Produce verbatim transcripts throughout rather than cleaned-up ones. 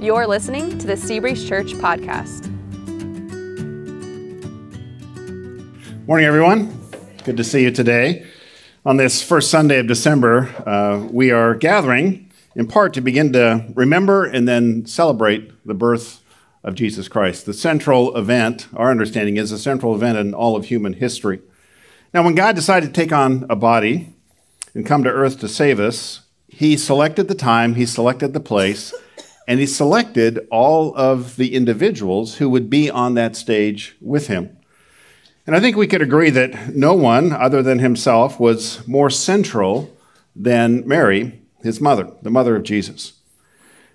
You're listening to the Seabreeze Church podcast. Morning, everyone. Good to see you today. On this first Sunday of December, uh, we are gathering in part to begin to remember and then celebrate the birth of Jesus Christ. The central event, our understanding is, the central event in all of human history. Now, when God decided to take on a body and come to earth to save us, he selected the time, he selected the place, and he selected all of the individuals who would be on that stage with him. And I think we could agree that no one other than himself was more central than Mary, his mother, the mother of Jesus.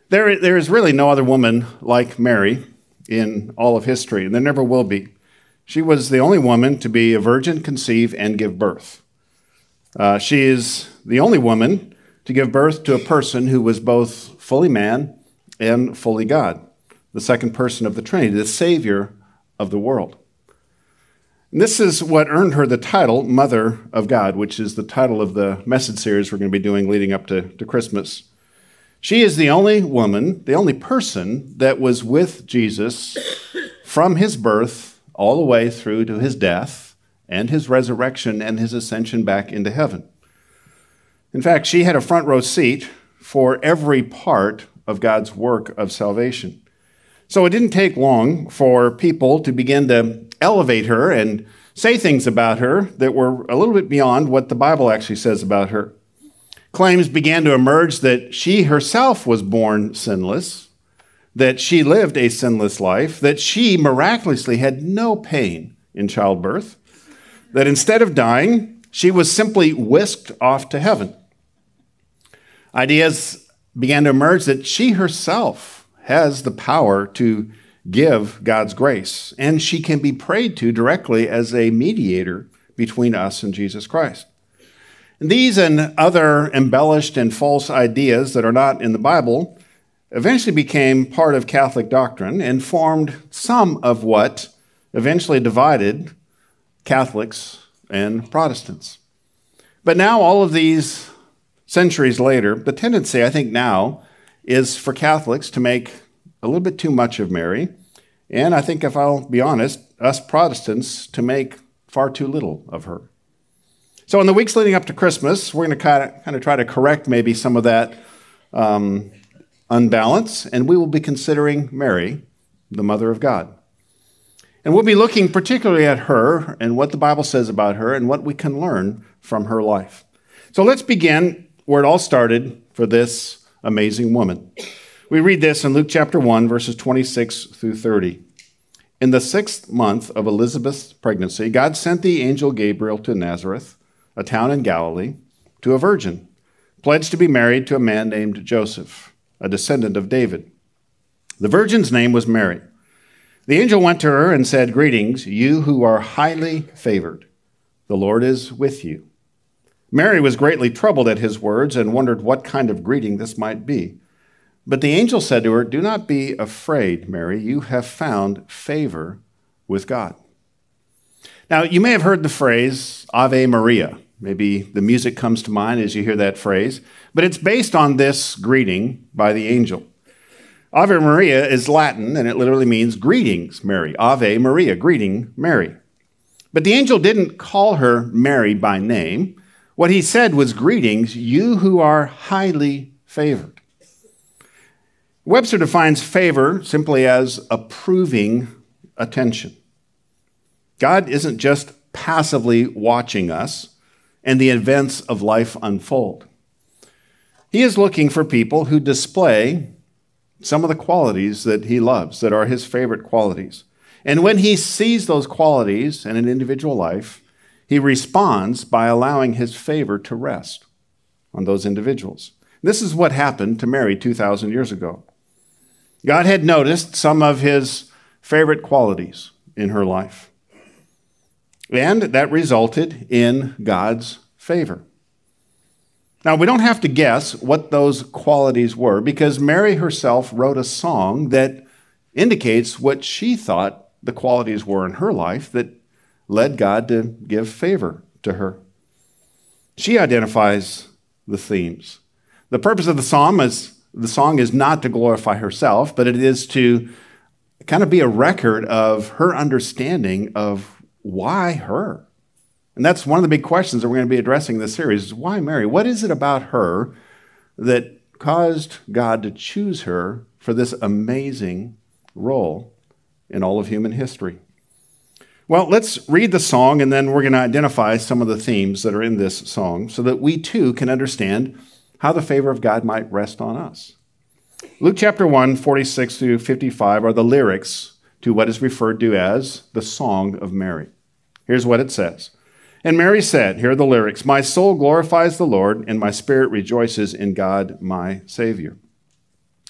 There, there is really no other woman like Mary in all of history, and there never will be. She was the only woman to be a virgin, conceive, and give birth. Uh, she is the only woman to give birth to a person who was both fully man and fully God, the second person of the Trinity, the Savior of the world. And this is what earned her the title Mother of God, which is the title of the message series we're going to be doing leading up to, to Christmas. She is the only woman, the only person that was with Jesus from his birth all the way through to his death and his resurrection and his ascension back into heaven. In fact, she had a front row seat for every part of God's work of salvation. So it didn't take long for people to begin to elevate her and say things about her that were a little bit beyond what the Bible actually says about her. Claims began to emerge that she herself was born sinless, that she lived a sinless life, that she miraculously had no pain in childbirth, that instead of dying, she was simply whisked off to heaven. Ideas began to emerge that she herself has the power to give God's grace, and she can be prayed to directly as a mediator between us and Jesus Christ. And these and other embellished and false ideas that are not in the Bible eventually became part of Catholic doctrine and formed some of what eventually divided Catholics and Protestants. But now, all of these centuries later, the tendency, I think now, is for Catholics to make a little bit too much of Mary, and I think, if I'll be honest, us Protestants to make far too little of her. So in the weeks leading up to Christmas, we're going to kind of, kind of try to correct maybe some of that um, unbalance, and we will be considering Mary, the Mother of God. And we'll be looking particularly at her and what the Bible says about her and what we can learn from her life. So let's begin where it all started for this amazing woman. We read this in Luke chapter one, verses twenty-six through thirty. In the sixth month of Elizabeth's pregnancy, God sent the angel Gabriel to Nazareth, a town in Galilee, to a virgin, pledged to be married to a man named Joseph, a descendant of David. The virgin's name was Mary. The angel went to her and said, "Greetings, you who are highly favored. The Lord is with you." Mary was greatly troubled at his words and wondered what kind of greeting this might be. But the angel said to her, "Do not be afraid, Mary. You have found favor with God." Now, you may have heard the phrase Ave Maria. Maybe the music comes to mind as you hear that phrase. But it's based on this greeting by the angel. Ave Maria is Latin, and it literally means greetings, Mary. Ave Maria, greeting Mary. But the angel didn't call her Mary by name. What he said was, "Greetings, you who are highly favored." Webster defines favor simply as approving attention. God isn't just passively watching us and the events of life unfold. He is looking for people who display some of the qualities that he loves, that are his favorite qualities. And when he sees those qualities in an individual life, he responds by allowing his favor to rest on those individuals. This is what happened to Mary two thousand years ago. God had noticed some of his favorite qualities in her life, and that resulted in God's favor. Now, we don't have to guess what those qualities were, because Mary herself wrote a song that indicates what she thought the qualities were in her life that led God to give favor to her. She identifies the themes. The purpose of the psalm is the song is not to glorify herself, but it is to kind of be a record of her understanding of why her. And that's one of the big questions that we're going to be addressing in this series, is why Mary? What is it about her that caused God to choose her for this amazing role in all of human history? Well, let's read the song, and then we're going to identify some of the themes that are in this song so that we too can understand how the favor of God might rest on us. Luke chapter one, forty-six through fifty-five are the lyrics to what is referred to as the Song of Mary. Here's what it says. And Mary said, here are the lyrics, "My soul glorifies the Lord, and my spirit rejoices in God my Savior.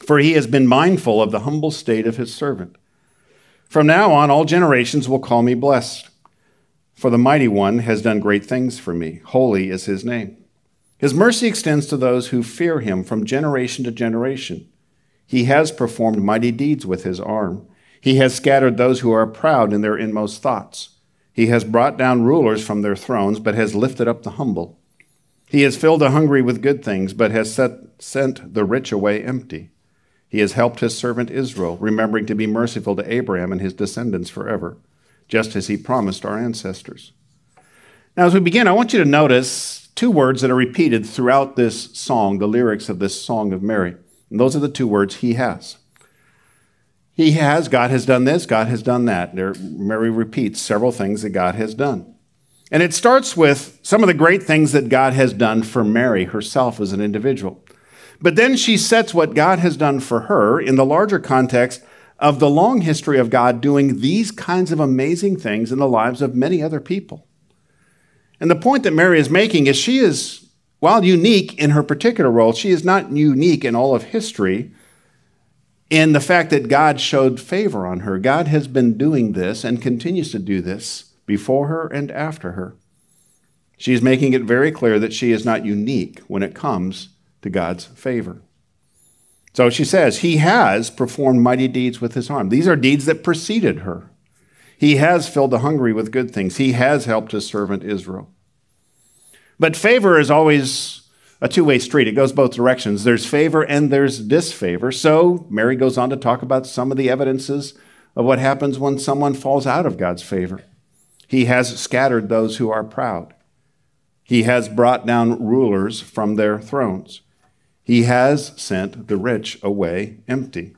For he has been mindful of the humble state of his servant. From now on, all generations will call me blessed. For the Mighty One has done great things for me. Holy is his name. His mercy extends to those who fear him from generation to generation. He has performed mighty deeds with his arm. He has scattered those who are proud in their inmost thoughts. He has brought down rulers from their thrones, but has lifted up the humble. He has filled the hungry with good things, but has set, sent the rich away empty. He has helped his servant Israel, remembering to be merciful to Abraham and his descendants forever, just as he promised our ancestors." Now, as we begin, I want you to notice two words that are repeated throughout this song, the lyrics of this Song of Mary. And those are the two words, he has. He has, God has done this, God has done that. There, Mary repeats several things that God has done. And it starts with some of the great things that God has done for Mary herself as an individual. But then she sets what God has done for her in the larger context of the long history of God doing these kinds of amazing things in the lives of many other people. And the point that Mary is making is she is, while unique in her particular role, she is not unique in all of history in the fact that God showed favor on her. God has been doing this and continues to do this before her and after her. She is making it very clear that she is not unique when it comes to God's favor. So she says, he has performed mighty deeds with his arm. These are deeds that preceded her. He has filled the hungry with good things. He has helped his servant Israel. But favor is always a two-way street. It goes both directions. There's favor and there's disfavor. So Mary goes on to talk about some of the evidences of what happens when someone falls out of God's favor. He has scattered those who are proud. He has brought down rulers from their thrones. He has sent the rich away empty.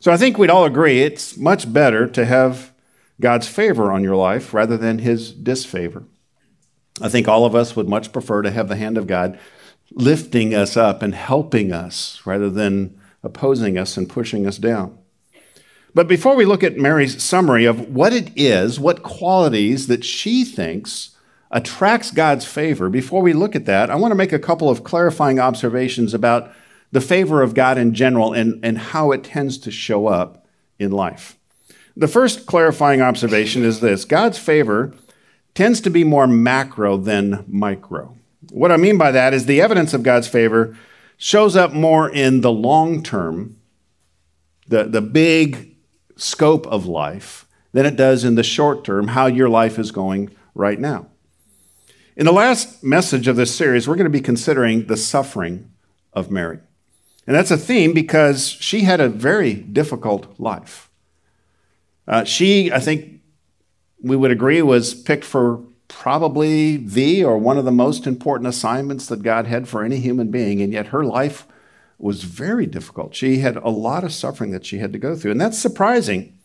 So I think we'd all agree it's much better to have God's favor on your life rather than his disfavor. I think all of us would much prefer to have the hand of God lifting us up and helping us rather than opposing us and pushing us down. But before we look at Mary's summary of what it is, what qualities that she thinks attracts God's favor, before we look at that, I want to make a couple of clarifying observations about the favor of God in general and, and how it tends to show up in life. The first clarifying observation is this: God's favor tends to be more macro than micro. What I mean by that is the evidence of God's favor shows up more in the long term, the, the big scope of life, than it does in the short term, how your life is going right now. In the last message of this series, we're going to be considering the suffering of Mary. And that's a theme because she had a very difficult life. Uh, she, I think we would agree, was picked for probably the or one of the most important assignments that God had for any human being. And yet her life was very difficult. She had a lot of suffering that she had to go through. And that's surprising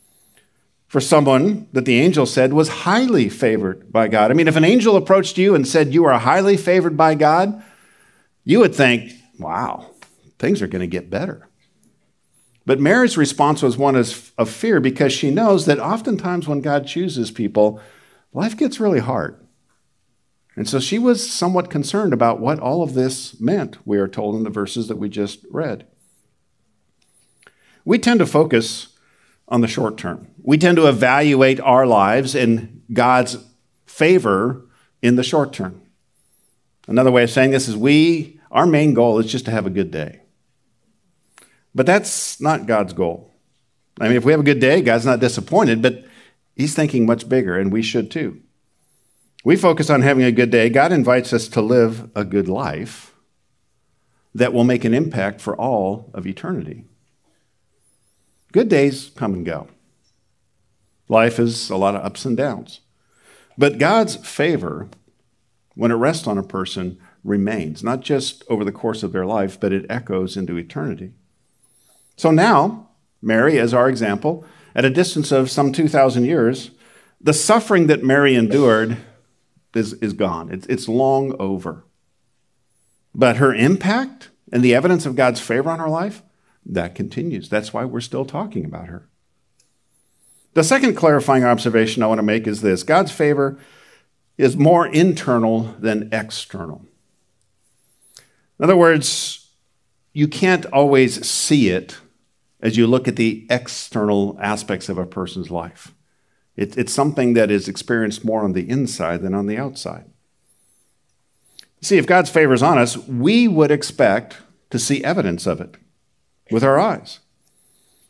for someone that the angel said was highly favored by God. I mean, if an angel approached you and said you are highly favored by God, you would think, wow, things are going to get better. But Mary's response was one of fear because she knows that oftentimes when God chooses people, life gets really hard. And so she was somewhat concerned about what all of this meant, we are told in the verses that we just read. We tend to focus on the short term. We tend to evaluate our lives in God's favor in the short term. Another way of saying this is we, our main goal is just to have a good day. But that's not God's goal. I mean, if we have a good day, God's not disappointed, but he's thinking much bigger, and we should too. We focus on having a good day. God invites us to live a good life. that will make an impact for all of eternity. Good days come and go. Life is a lot of ups and downs. But God's favor, when it rests on a person, remains, not just over the course of their life, but it echoes into eternity. So now, Mary, as our example, at a distance of some two thousand years, the suffering that Mary endured is, is gone. It's, it's long over. But her impact and the evidence of God's favor on her life, that continues. That's why we're still talking about her. The second clarifying observation I want to make is this. God's favor is more internal than external. In other words, you can't always see it as you look at the external aspects of a person's life. It, it's something that is experienced more on the inside than on the outside. See, if God's favor is on us, we would expect to see evidence of it with our eyes.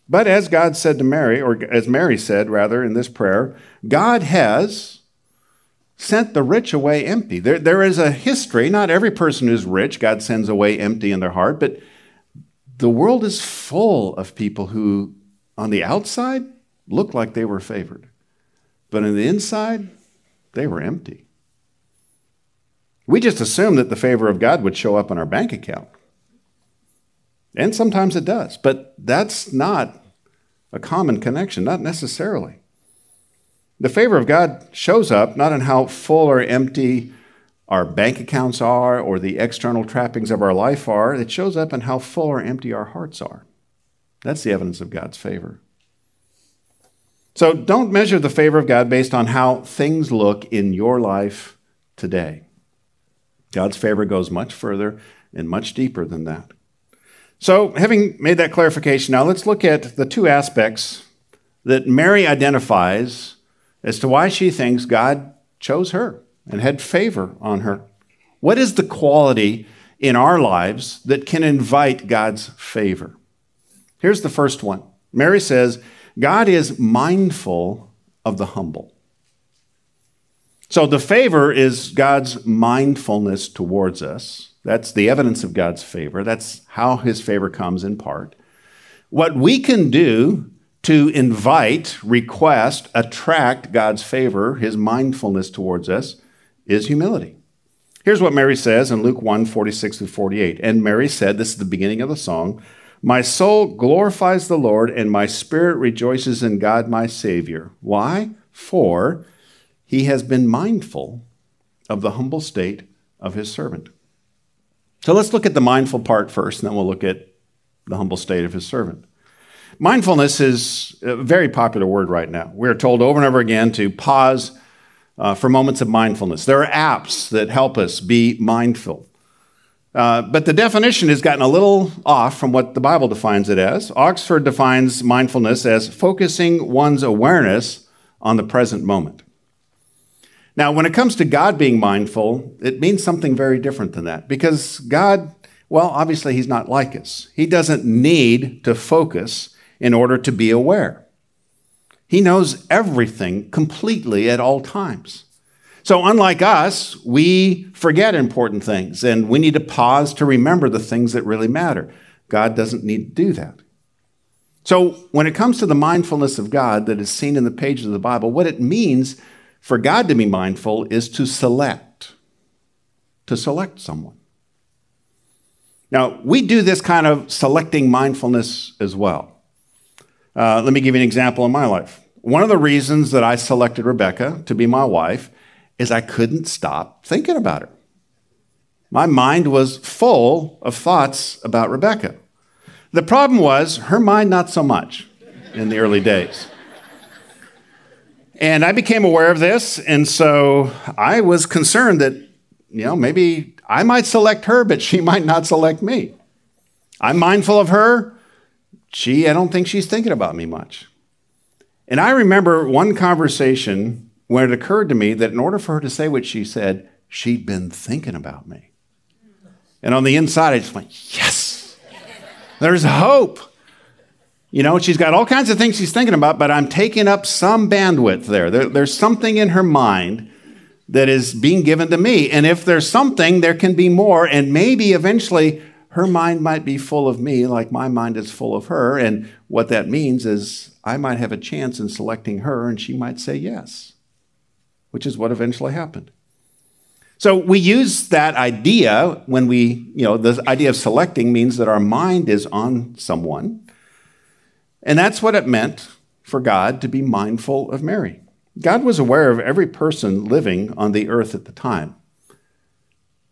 But as God said to Mary, or as Mary said, rather, in this prayer, God has sent the rich away empty. There, there is a history. Not every person who's rich, God sends away empty in their heart, but the world is full of people who, on the outside, look like they were favored. But on the inside, they were empty. We just assume that the favor of God would show up on our bank account. And sometimes it does, but that's not a common connection, not necessarily. The favor of God shows up not in how full or empty our bank accounts are or the external trappings of our life are. It shows up in how full or empty our hearts are. That's the evidence of God's favor. So don't measure the favor of God based on how things look in your life today. God's favor goes much further and much deeper than that. So, having made that clarification, now let's look at the two aspects that Mary identifies as to why she thinks God chose her and had favor on her. What is the quality in our lives that can invite God's favor? Here's the first one. Mary says, God is mindful of the humble. So the favor is God's mindfulness towards us. That's the evidence of God's favor. That's how his favor comes in part. What we can do to invite, request, attract God's favor, his mindfulness towards us, is humility. Here's what Mary says in Luke one, forty-six through forty-eight. And Mary said, this is the beginning of the song, "My soul glorifies the Lord, and my spirit rejoices in God my Savior." Why? For he has been mindful of the humble state of his servant. So let's look at the mindful part first, and then we'll look at the humble state of his servant. Mindfulness is a very popular word right now. We're told over and over again to pause uh, for moments of mindfulness. There are apps that help us be mindful. Uh, but the definition has gotten a little off from what the Bible defines it as. Oxford defines mindfulness as focusing one's awareness on the present moment. Now, when it comes to God being mindful, it means something very different than that, because God, well, obviously he's not like us. He doesn't need to focus in order to be aware. He knows everything completely at all times. So unlike us, we forget important things, and we need to pause to remember the things that really matter. God doesn't need to do that. So when it comes to the mindfulness of God that is seen in the pages of the Bible, what it means for God to be mindful is to select, to select someone. Now, we do this kind of selecting mindfulness as well. Uh, let me give you an example in my life. One of the reasons that I selected Rebecca to be my wife is I couldn't stop thinking about her. My mind was full of thoughts about Rebecca. The problem was her mind, not so much in the early days. And I became aware of this, and so I was concerned that, you know, maybe I might select her, but she might not select me. I'm mindful of her. She, I don't think she's thinking about me much. And I remember one conversation when it occurred to me that in order for her to say what she said, she'd been thinking about me. And on the inside, I just went, yes, there's hope. You know, she's got all kinds of things she's thinking about, but I'm taking up some bandwidth there. there. There's something in her mind that is being given to me. And if there's something, there can be more. And maybe eventually her mind might be full of me like my mind is full of her. And what that means is I might have a chance in selecting her and she might say yes, which is what eventually happened. So we use that idea when we, you know, the idea of selecting means that our mind is on someone. And that's what it meant for God to be mindful of Mary. God was aware of every person living on the earth at the time.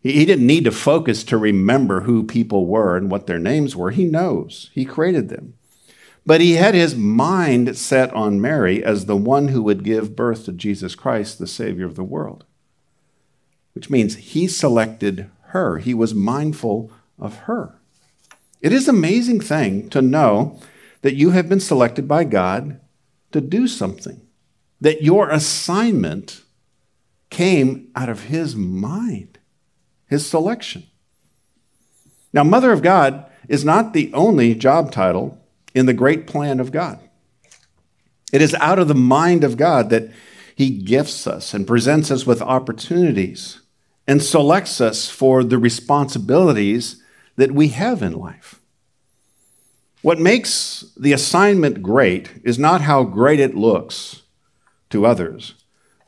He, he didn't need to focus to remember who people were and what their names were. He knows. He created them. But he had his mind set on Mary as the one who would give birth to Jesus Christ, the Savior of the world, which means he selected her. He was mindful of her. It is an amazing thing to know that you have been selected by God to do something, that your assignment came out of his mind, his selection. Now, Mother of God is not the only job title in the great plan of God. It is out of the mind of God that he gifts us and presents us with opportunities and selects us for the responsibilities that we have in life. What makes the assignment great is not how great it looks to others,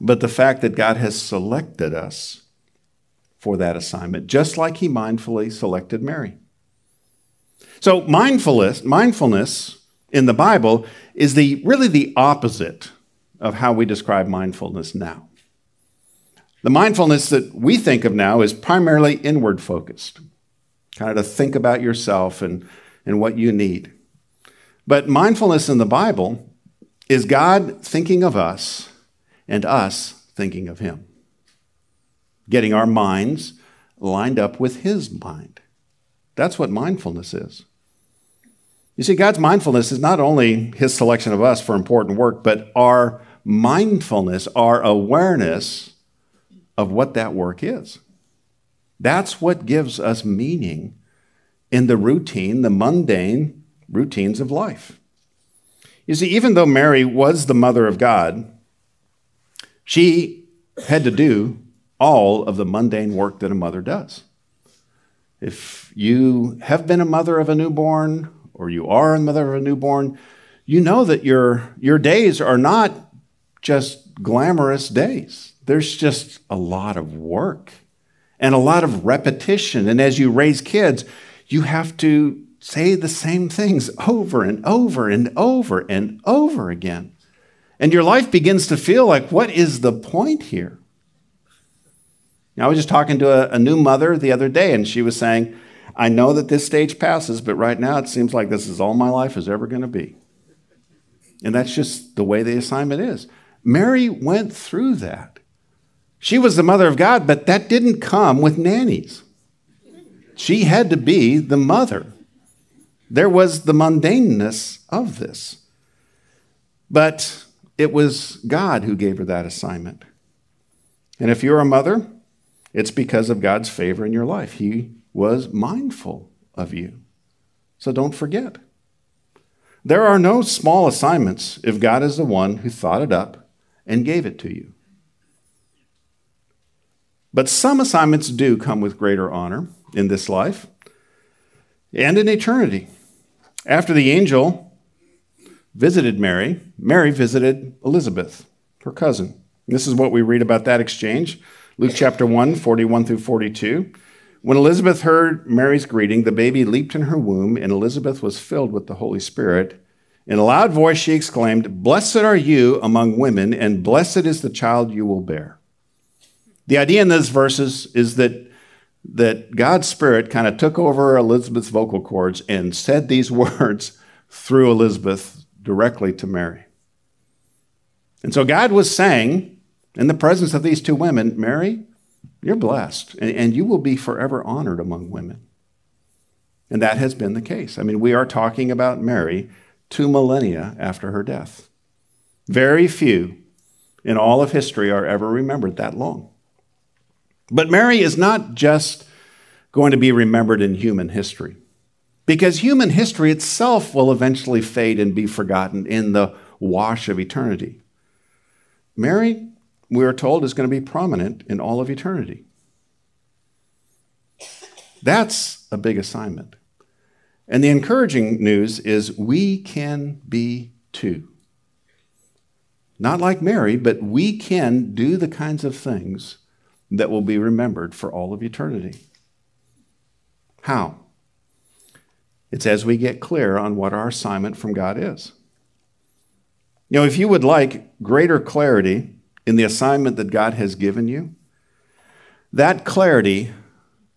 but the fact that God has selected us for that assignment, just like he mindfully selected Mary. So mindfulness, mindfulness in the Bible is the really the opposite of how we describe mindfulness now. The mindfulness that we think of now is primarily inward focused, kind of to think about yourself and, and what you need. But mindfulness in the Bible is God thinking of us and us thinking of him, getting our minds lined up with his mind. That's what mindfulness is. You see, God's mindfulness is not only his selection of us for important work, but our mindfulness, our awareness of what that work is. That's what gives us meaning in the routine, the mundane routines of life. You see, even though Mary was the mother of God, she had to do all of the mundane work that a mother does. If you have been a mother of a newborn, or you are a mother of a newborn, you know that your, your days are not just glamorous days. There's just a lot of work and a lot of repetition. And as you raise kids, you have to say the same things over and over and over and over again. And your life begins to feel like, what is the point here? Now, I was just talking to a, a new mother the other day, and she was saying, I know that this stage passes, but right now it seems like this is all my life is ever going to be. And that's just the way the assignment is. Mary went through that. She was the mother of God, but that didn't come with nannies. She had to be the mother. There was the mundaneness of this. But it was God who gave her that assignment. And if you're a mother, it's because of God's favor in your life. He was mindful of you. So don't forget. There are no small assignments if God is the one who thought it up and gave it to you. But some assignments do come with greater honor in this life and in eternity. After the angel visited Mary, Mary visited Elizabeth, her cousin. This is what we read about that exchange. Luke chapter one, forty-one through forty-two. When Elizabeth heard Mary's greeting, the baby leaped in her womb, and Elizabeth was filled with the Holy Spirit. In a loud voice, she exclaimed, "Blessed are you among women, and blessed is the child you will bear." The idea in these verses is that, that God's Spirit kind of took over Elizabeth's vocal cords and said these words through Elizabeth directly to Mary. And so God was saying, in the presence of these two women, Mary, you're blessed, and, and you will be forever honored among women. And that has been the case. I mean, we are talking about Mary two millennia after her death. Very few in all of history are ever remembered that long. But Mary is not just going to be remembered in human history, because human history itself will eventually fade and be forgotten in the wash of eternity. Mary, we are told, is going to be prominent in all of eternity. That's a big assignment. And the encouraging news is we can be too. Not like Mary, but we can do the kinds of things that will be remembered for all of eternity. How? It's as we get clear on what our assignment from God is. You know, if you would like greater clarity in the assignment that God has given you, that clarity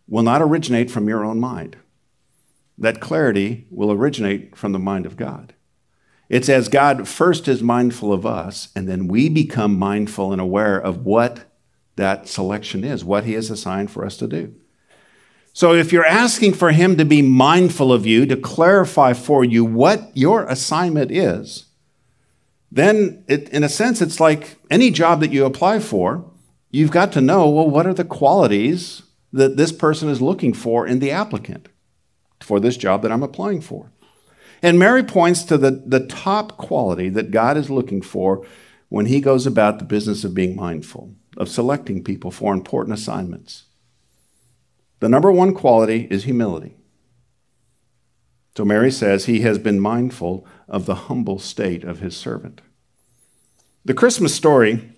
will not originate from your own mind. That clarity will originate from the mind of God. It's as God first is mindful of us, and then we become mindful and aware of what that selection is, what He has assigned for us to do. So if you're asking for Him to be mindful of you, to clarify for you what your assignment is, then it, in a sense, it's like any job that you apply for, you've got to know, well, what are the qualities that this person is looking for in the applicant for this job that I'm applying for? And Mary points to the, the top quality that God is looking for when He goes about the business of being mindful, of selecting people for important assignments. The number one quality is humility. So Mary says, He has been mindful of the humble state of His servant. The Christmas story,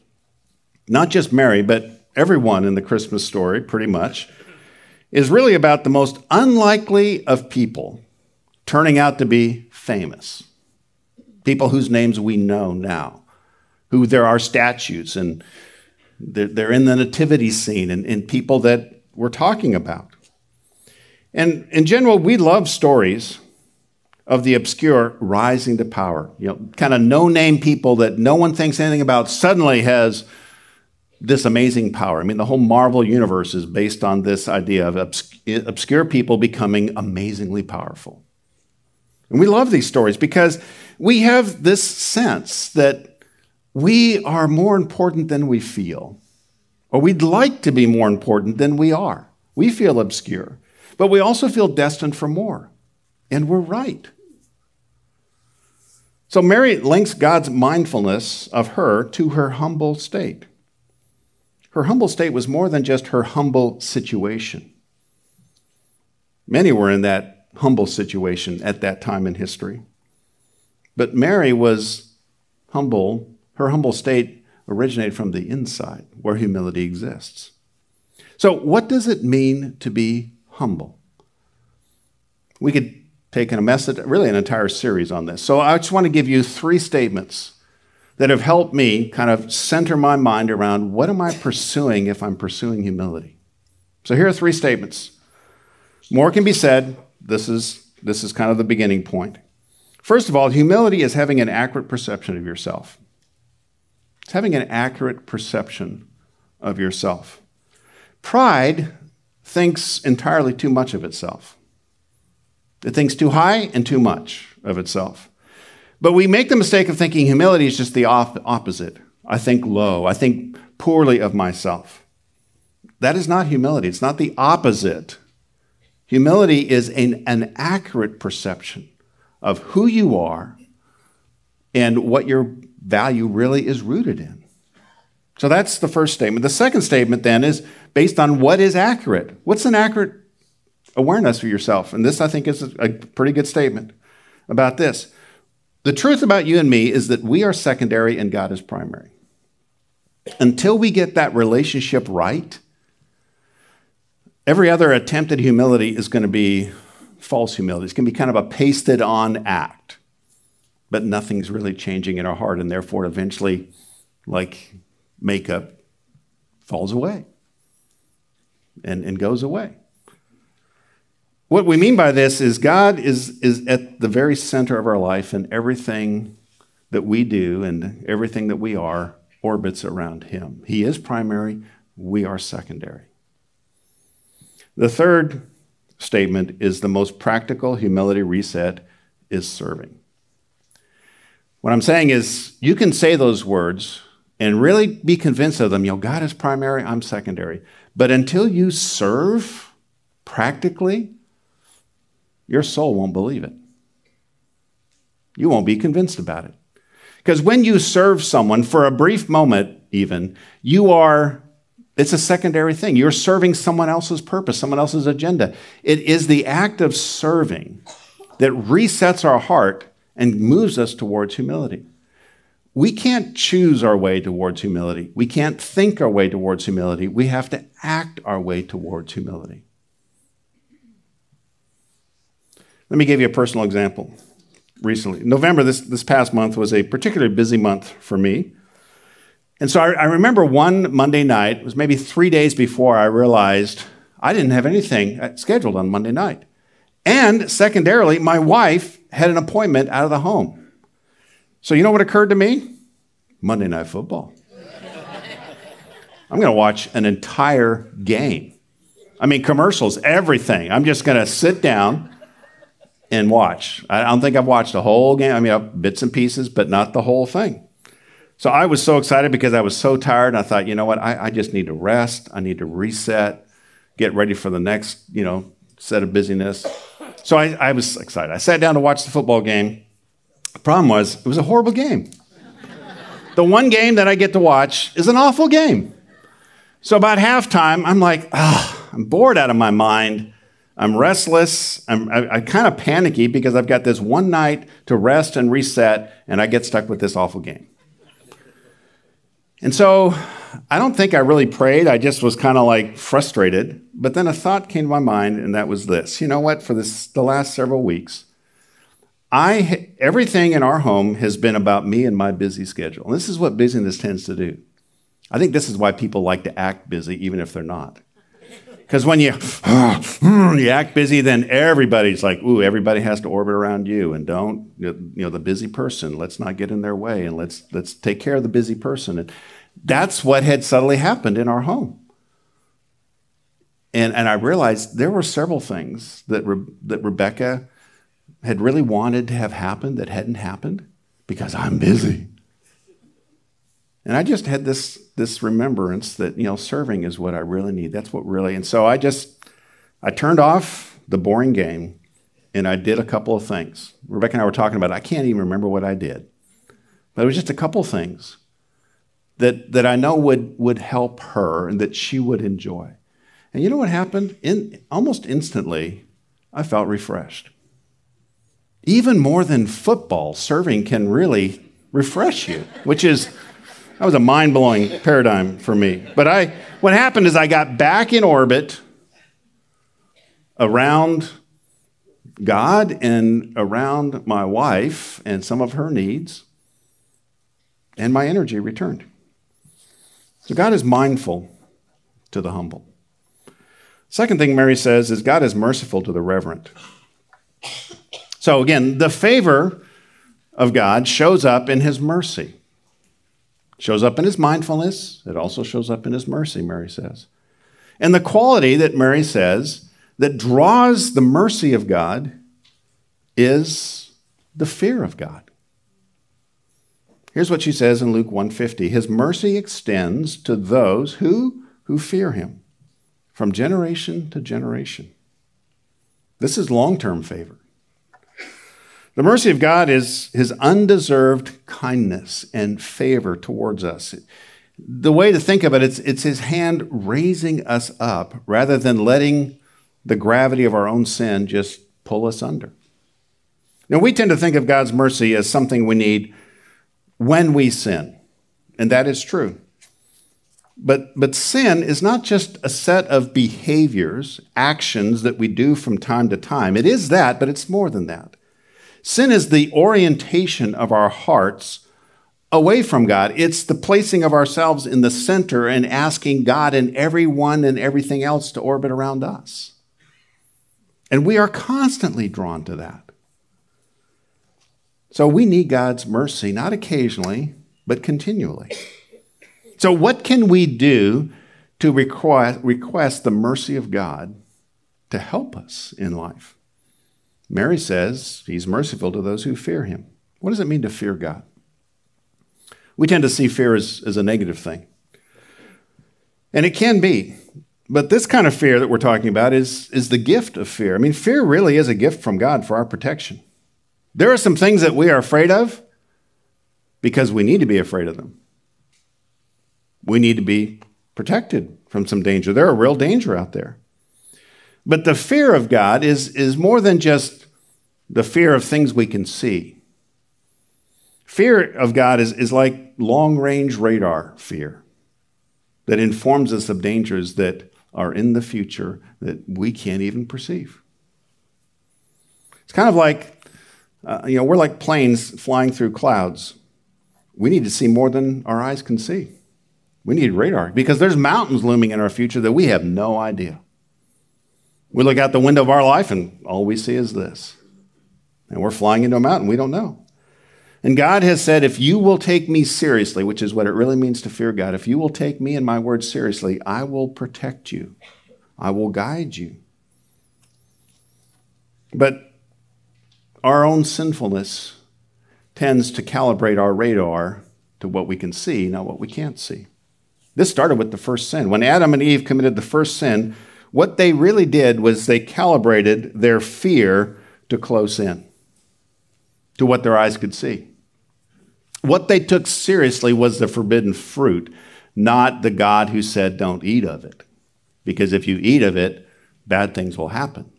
not just Mary, but everyone in the Christmas story, pretty much, is really about the most unlikely of people turning out to be famous, people whose names we know now, who there are statues and they're in the nativity scene and, and people that we're talking about. And in general, we love stories of the obscure rising to power, you know, kind of no-name people that no one thinks anything about suddenly has this amazing power. I mean, the whole Marvel universe is based on this idea of obs- obscure people becoming amazingly powerful. And we love these stories because we have this sense that we are more important than we feel, or we'd like to be more important than we are. We feel obscure, but we also feel destined for more, and we're right. So Mary links God's mindfulness of her to her humble state. Her humble state was more than just her humble situation. Many were in that humble situation at that time in history. But Mary was humble. Her humble state originated from the inside, where humility exists. So what does it mean to be humble? We could take in a message, really an entire series on this. So I just want to give you three statements that have helped me kind of center my mind around what am I pursuing if I'm pursuing humility. So here are three statements. More can be said. This is, this is kind of the beginning point. First of all, humility is having an accurate perception of yourself. It's having an accurate perception of yourself. Pride thinks entirely too much of itself. It thinks too high and too much of itself. But we make the mistake of thinking humility is just the opposite. I think low. I think poorly of myself. That is not humility. It's not the opposite. Humility is an, an accurate perception of who you are and what your value really is rooted in. So that's the first statement. The second statement then is based on what is accurate. What's an accurate awareness of yourself? And this, I think, is a pretty good statement about this. The truth about you and me is that we are secondary and God is primary. Until we get that relationship right, every other attempt at humility is going to be false humility. It's going to be kind of a pasted-on act, but nothing's really changing in our heart, and therefore eventually, like makeup, falls away and, and goes away. What we mean by this is God is, is at the very center of our life, and everything that we do and everything that we are orbits around Him. He is primary. We are secondary. The third statement is the most practical humility reset is serving. What I'm saying is you can say those words and really be convinced of them. You know, God is primary, I'm secondary. But until you serve practically, your soul won't believe it. You won't be convinced about it. Because when you serve someone for a brief moment even, you are It's a secondary thing. You're serving someone else's purpose, someone else's agenda. It is the act of serving that resets our heart and moves us towards humility. We can't choose our way towards humility. We can't think our way towards humility. We have to act our way towards humility. Let me give you a personal example. Recently, November, this, this past month, was a particularly busy month for me. And so I, I remember one Monday night, it was maybe three days before, I realized I didn't have anything scheduled on Monday night. And secondarily, my wife had an appointment out of the home. So you know what occurred to me? Monday Night Football. I'm going to watch an entire game. I mean, commercials, everything. I'm just going to sit down and watch. I don't think I've watched the whole game. I mean, bits and pieces, but not the whole thing. So I was so excited because I was so tired. And I thought, you know what? I, I just need to rest. I need to reset, get ready for the next, you know, set of busyness. So I, I was excited. I sat down to watch the football game. The problem was, it was a horrible game. The one game that I get to watch is an awful game. So about halftime, I'm like, ah, I'm bored out of my mind. I'm restless, I'm, I, I kind of panicky because I've got this one night to rest and reset, and I get stuck with this awful game. And so I don't think I really prayed. I just was kind of like frustrated. But then a thought came to my mind, and that was this. You know what? For this, the last several weeks, I everything in our home has been about me and my busy schedule. And this is what busyness tends to do. I think this is why people like to act busy, even if they're not. Because when you, you act busy, then everybody's like, ooh, everybody has to orbit around you. And don't, you know, the busy person, let's not get in their way. And let's, let's take care of the busy person. And that's what had suddenly happened in our home. And, and I realized there were several things that, Re- that Rebecca had really wanted to have happened that hadn't happened because I'm busy. And I just had this, this remembrance that, you know, serving is what I really need. That's what really, and so I just, I turned off the boring game and I did a couple of things. Rebecca and I were talking about it. I can't even remember what I did. But it was just a couple of things that, that I know would, would help her and that she would enjoy. And you know what happened? In, almost instantly, I felt refreshed. Even more than football, serving can really refresh you, which is... That was a mind-blowing paradigm for me. But I, what happened is I got back in orbit around God and around my wife and some of her needs, and my energy returned. So God is mindful to the humble. Second thing Mary says is God is merciful to the reverent. So again, the favor of God shows up in his mercy. Shows up in his mindfulness. It also shows up in his mercy, Mary says. And the quality that Mary says that draws the mercy of God is the fear of God. Here's what she says in Luke one fifty. His mercy extends to those who, who fear him from generation to generation. This is long-term favor. The mercy of God is his undeserved kindness and favor towards us. The way to think of it, it's, it's his hand raising us up rather than letting the gravity of our own sin just pull us under. Now, we tend to think of God's mercy as something we need when we sin, and that is true. But, but sin is not just a set of behaviors, actions that we do from time to time. It is that, but it's more than that. Sin is the orientation of our hearts away from God. It's the placing of ourselves in the center and asking God and everyone and everything else to orbit around us. And we are constantly drawn to that. So we need God's mercy, not occasionally, but continually. So what can we do to request, request the mercy of God to help us in life? Mary says he's merciful to those who fear him. What does it mean to fear God? We tend to see fear as, as a negative thing. And it can be. But this kind of fear that we're talking about is, is the gift of fear. I mean, fear really is a gift from God for our protection. There are some things that we are afraid of because we need to be afraid of them. We need to be protected from some danger. There are real danger out there. But the fear of God is, is more than just the fear of things we can see. Fear of God is, is like long-range radar fear that informs us of dangers that are in the future that we can't even perceive. It's kind of like, uh, you know, we're like planes flying through clouds. We need to see more than our eyes can see. We need radar because there's mountains looming in our future that we have no idea. We look out the window of our life and all we see is this. And we're flying into a mountain we don't know. And God has said, if you will take me seriously, which is what it really means to fear God, if you will take me and my word seriously, I will protect you. I will guide you. But our own sinfulness tends to calibrate our radar to what we can see, not what we can't see. This started with the first sin. When Adam and Eve committed the first sin, what they really did was they calibrated their fear to close in, to what their eyes could see. What they took seriously was the forbidden fruit, not the God who said, don't eat of it. Because if you eat of it, bad things will happen.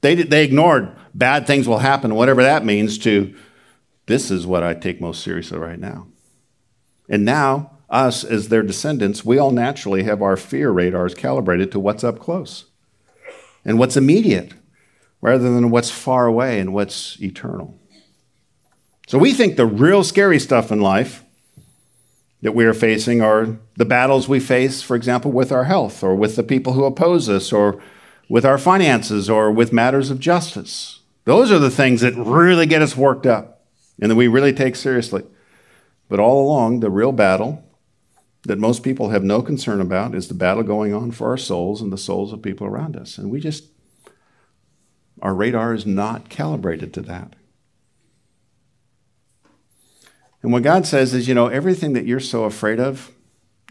They, they ignored bad things will happen, whatever that means, to this is what I take most seriously right now. And now, us as their descendants, we all naturally have our fear radars calibrated to what's up close and what's immediate rather than what's far away and what's eternal. So we think the real scary stuff in life that we are facing are the battles we face, for example, with our health or with the people who oppose us or with our finances or with matters of justice. Those are the things that really get us worked up and that we really take seriously. But all along, the real battle that most people have no concern about is the battle going on for our souls and the souls of people around us. And we just, our radar is not calibrated to that. And what God says is, you know, everything that you're so afraid of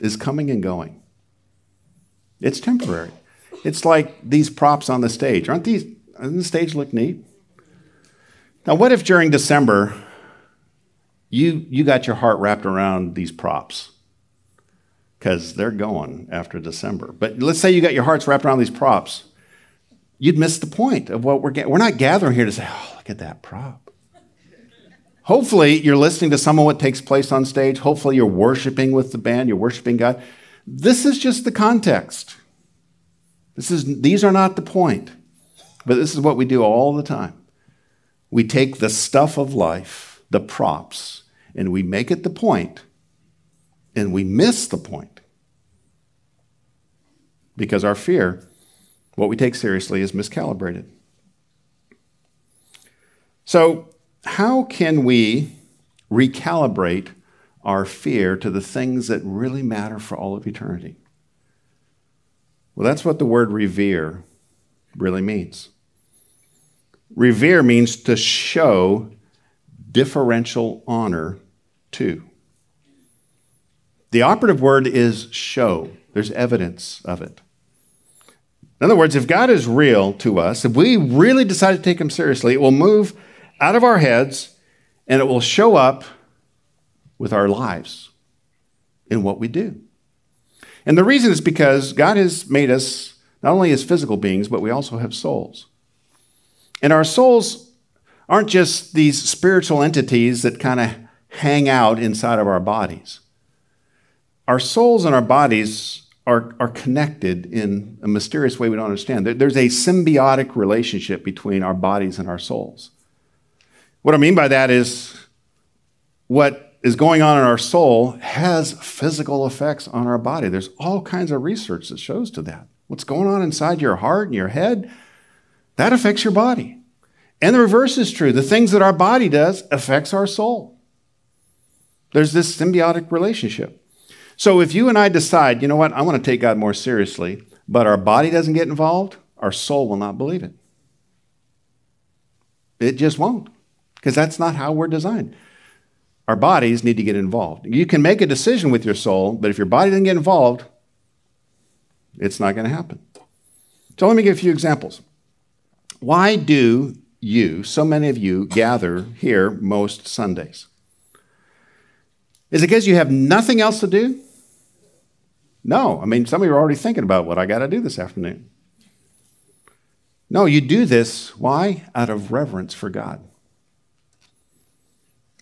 is coming and going. It's temporary. It's like these props on the stage. Aren't these, doesn't the stage look neat? Now, what if during December, You, you got your heart wrapped around these props because they're going after December. But let's say you got your hearts wrapped around these props. You'd miss the point of what we're getting. We're not gathering here to say, oh, look at that prop. Hopefully, you're listening to some of what takes place on stage. Hopefully, you're worshiping with the band. You're worshiping God. This is just the context. This is, these are not the point. But this is what we do all the time. We take the stuff of life, the props, and we make it the point, and we miss the point. Because our fear, what we take seriously, is miscalibrated. So how can we recalibrate our fear to the things that really matter for all of eternity? Well, that's what the word revere really means. Revere means to show differential honor to. The operative word is show. There's evidence of it. In other words, if God is real to us, if we really decide to take him seriously, it will move out of our heads and it will show up with our lives in what we do. And the reason is because God has made us not only as physical beings, but we also have souls. And our souls aren't just these spiritual entities that kind of hang out inside of our bodies. Our souls and our bodies are, are connected in a mysterious way we don't understand. There, there's a symbiotic relationship between our bodies and our souls. What I mean by that is what is going on in our soul has physical effects on our body. There's all kinds of research that shows to that. What's going on inside your heart and your head, that affects your body. And the reverse is true. The things that our body does affects our soul. There's this symbiotic relationship. So if you and I decide, you know what, I want to take God more seriously, but our body doesn't get involved, our soul will not believe it. It just won't, because that's not how we're designed. Our bodies need to get involved. You can make a decision with your soul, but if your body doesn't get involved, it's not going to happen. So let me give a few examples. Why do you, so many of you, gather here most Sundays? Is it because you have nothing else to do? No, I mean, some of you are already thinking about what I got to do this afternoon. No, you do this, why? Out of reverence for God.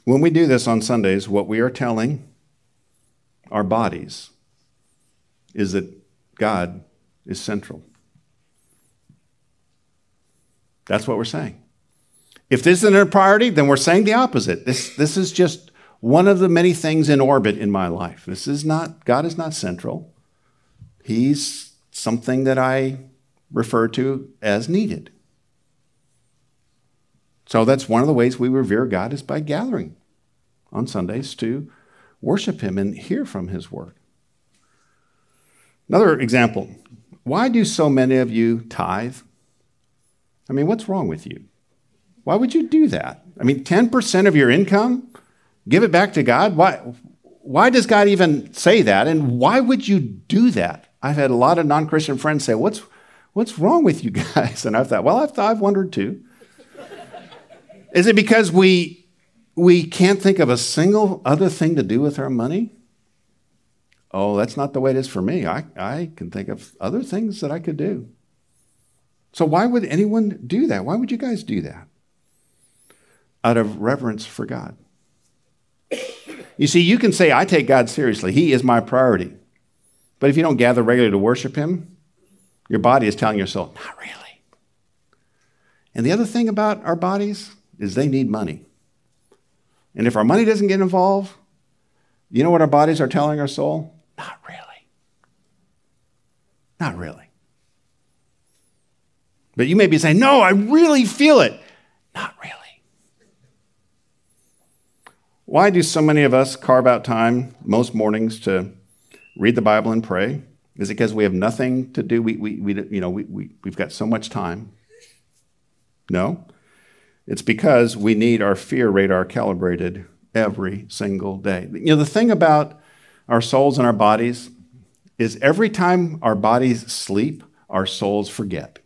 When we do this on Sundays, what we are telling our bodies is that God is central. That's what we're saying. If this isn't a priority, then we're saying the opposite. This, this is just one of the many things in orbit in my life. This is not, God is not central. He's something that I refer to as needed. So that's one of the ways we revere God is by gathering on Sundays to worship him and hear from his word. Another example, why do so many of you tithe? I mean, what's wrong with you? Why would you do that? I mean, ten percent of your income, give it back to God? Why, why does God even say that? And why would you do that? I've had a lot of non-Christian friends say, what's, what's wrong with you guys? And I've thought, well, I've, I've wondered too. Is it because we, we can't think of a single other thing to do with our money? Oh, that's not the way it is for me. I, I can think of other things that I could do. So why would anyone do that? Why would you guys do that? Out of reverence for God. You see, you can say, I take God seriously. He is my priority. But if you don't gather regularly to worship him, your body is telling yourself, not really. And the other thing about our bodies is they need money. And if our money doesn't get involved, you know what our bodies are telling our soul? Not really. Not really. But you may be saying, no, I really feel it. Not really. Why do so many of us carve out time most mornings to read the Bible and pray? Is it because we have nothing to do? We, we, we, you know, we, we, we've got so much time. No. It's because we need our fear radar calibrated every single day. You know, the thing about our souls and our bodies is every time our bodies sleep, our souls forget.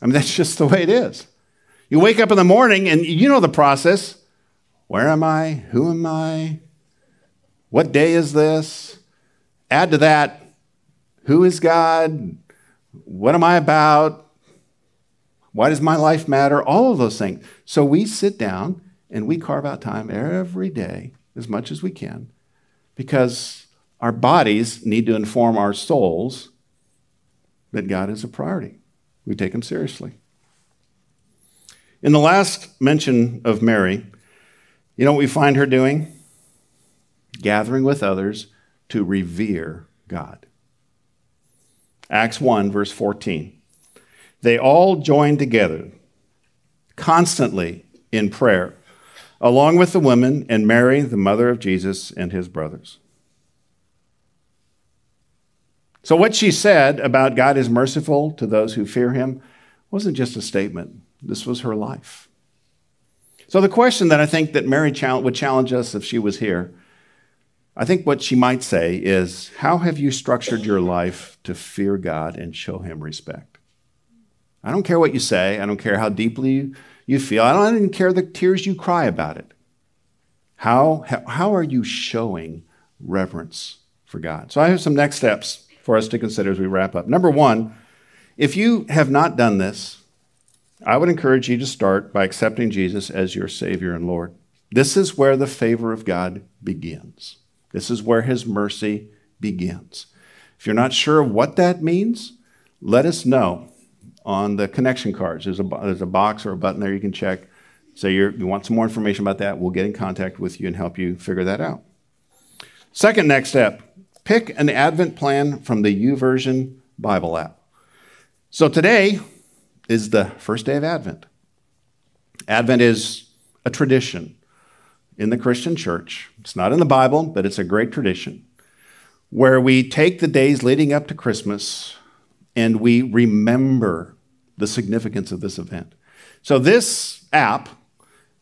I mean, that's just the way it is. You wake up in the morning and you know the process. Where am I? Who am I? What day is this? Add to that, who is God? What am I about? Why does my life matter? All of those things. So we sit down and we carve out time every day as much as we can because our bodies need to inform our souls that God is a priority. We take him seriously. In the last mention of Mary, you know what we find her doing? Gathering with others to revere God. Acts one, verse fourteen. They all joined together constantly in prayer, along with the women and Mary, the mother of Jesus, and his brothers. So what she said about God is merciful to those who fear him wasn't just a statement. This was her life. So the question that I think that Mary would challenge us if she was here, I think what she might say is, how have you structured your life to fear God and show him respect? I don't care what you say. I don't care how deeply you, you feel. I don't even care the tears you cry about it. How, how are you showing reverence for God? So I have some next steps for us to consider as we wrap up. Number one, if you have not done this, I would encourage you to start by accepting Jesus as your Savior and Lord. This is where the favor of God begins. This is where his mercy begins. If you're not sure what that means, let us know on the connection cards. There's a, there's a box or a button there you can check. Say you're, you want some more information about that, we'll get in contact with you and help you figure that out. Second next step, pick an Advent plan from the YouVersion Bible app. So today is the first day of Advent. Advent is a tradition in the Christian church. It's not in the Bible, but it's a great tradition where we take the days leading up to Christmas and we remember the significance of this event. So this app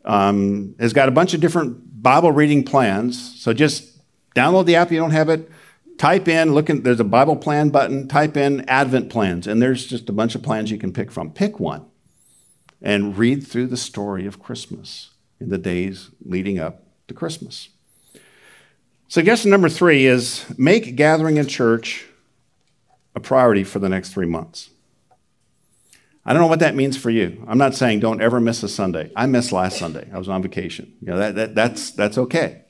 um, has got a bunch of different Bible reading plans. So just download the app if you don't have it. Type in, look in, there's a Bible plan button, type in Advent plans, and there's just a bunch of plans you can pick from. Pick one and read through the story of Christmas in the days leading up to Christmas. Suggestion number three is make gathering in church a priority for the next three months. I don't know what that means for you. I'm not saying don't ever miss a Sunday. I missed last Sunday. I was on vacation. You know, that, that, that's, that's okay.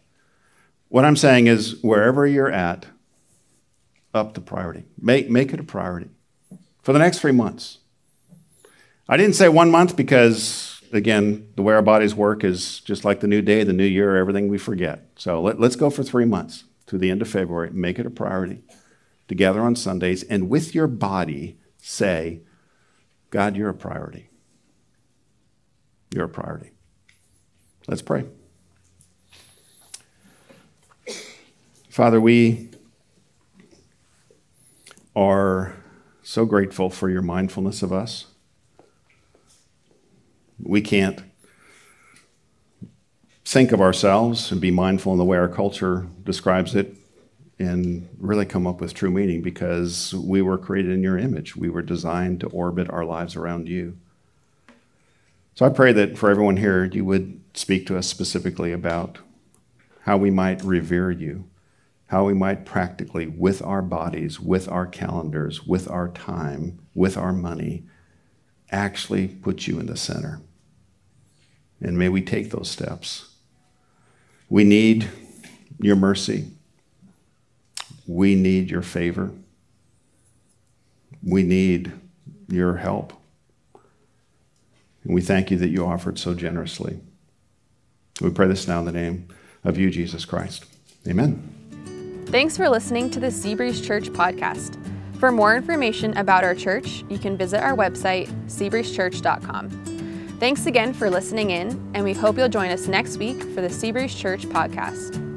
What I'm saying is wherever you're at, up the priority. Make, make it a priority for the next three months. I didn't say one month because, again, the way our bodies work is just like the new day, the new year, everything we forget. So let, let's go for three months through the end of February. Make it a priority to gather on Sundays and with your body say, God, you're a priority. You're a priority. Let's pray. Father, we are so grateful for your mindfulness of us. We can't think of ourselves and be mindful in the way our culture describes it and really come up with true meaning because we were created in your image. We were designed to orbit our lives around you. So I pray that for everyone here, you would speak to us specifically about how we might revere you, how we might practically, with our bodies, with our calendars, with our time, with our money, actually put you in the center. And may we take those steps. We need your mercy. We need your favor. We need your help. And we thank you that you offered so generously. We pray this now in the name of you, Jesus Christ. Amen. Thanks for listening to the Seabreeze Church podcast. For more information about our church, you can visit our website, seabreeze church dot com. Thanks again for listening in, and we hope you'll join us next week for the Seabreeze Church podcast.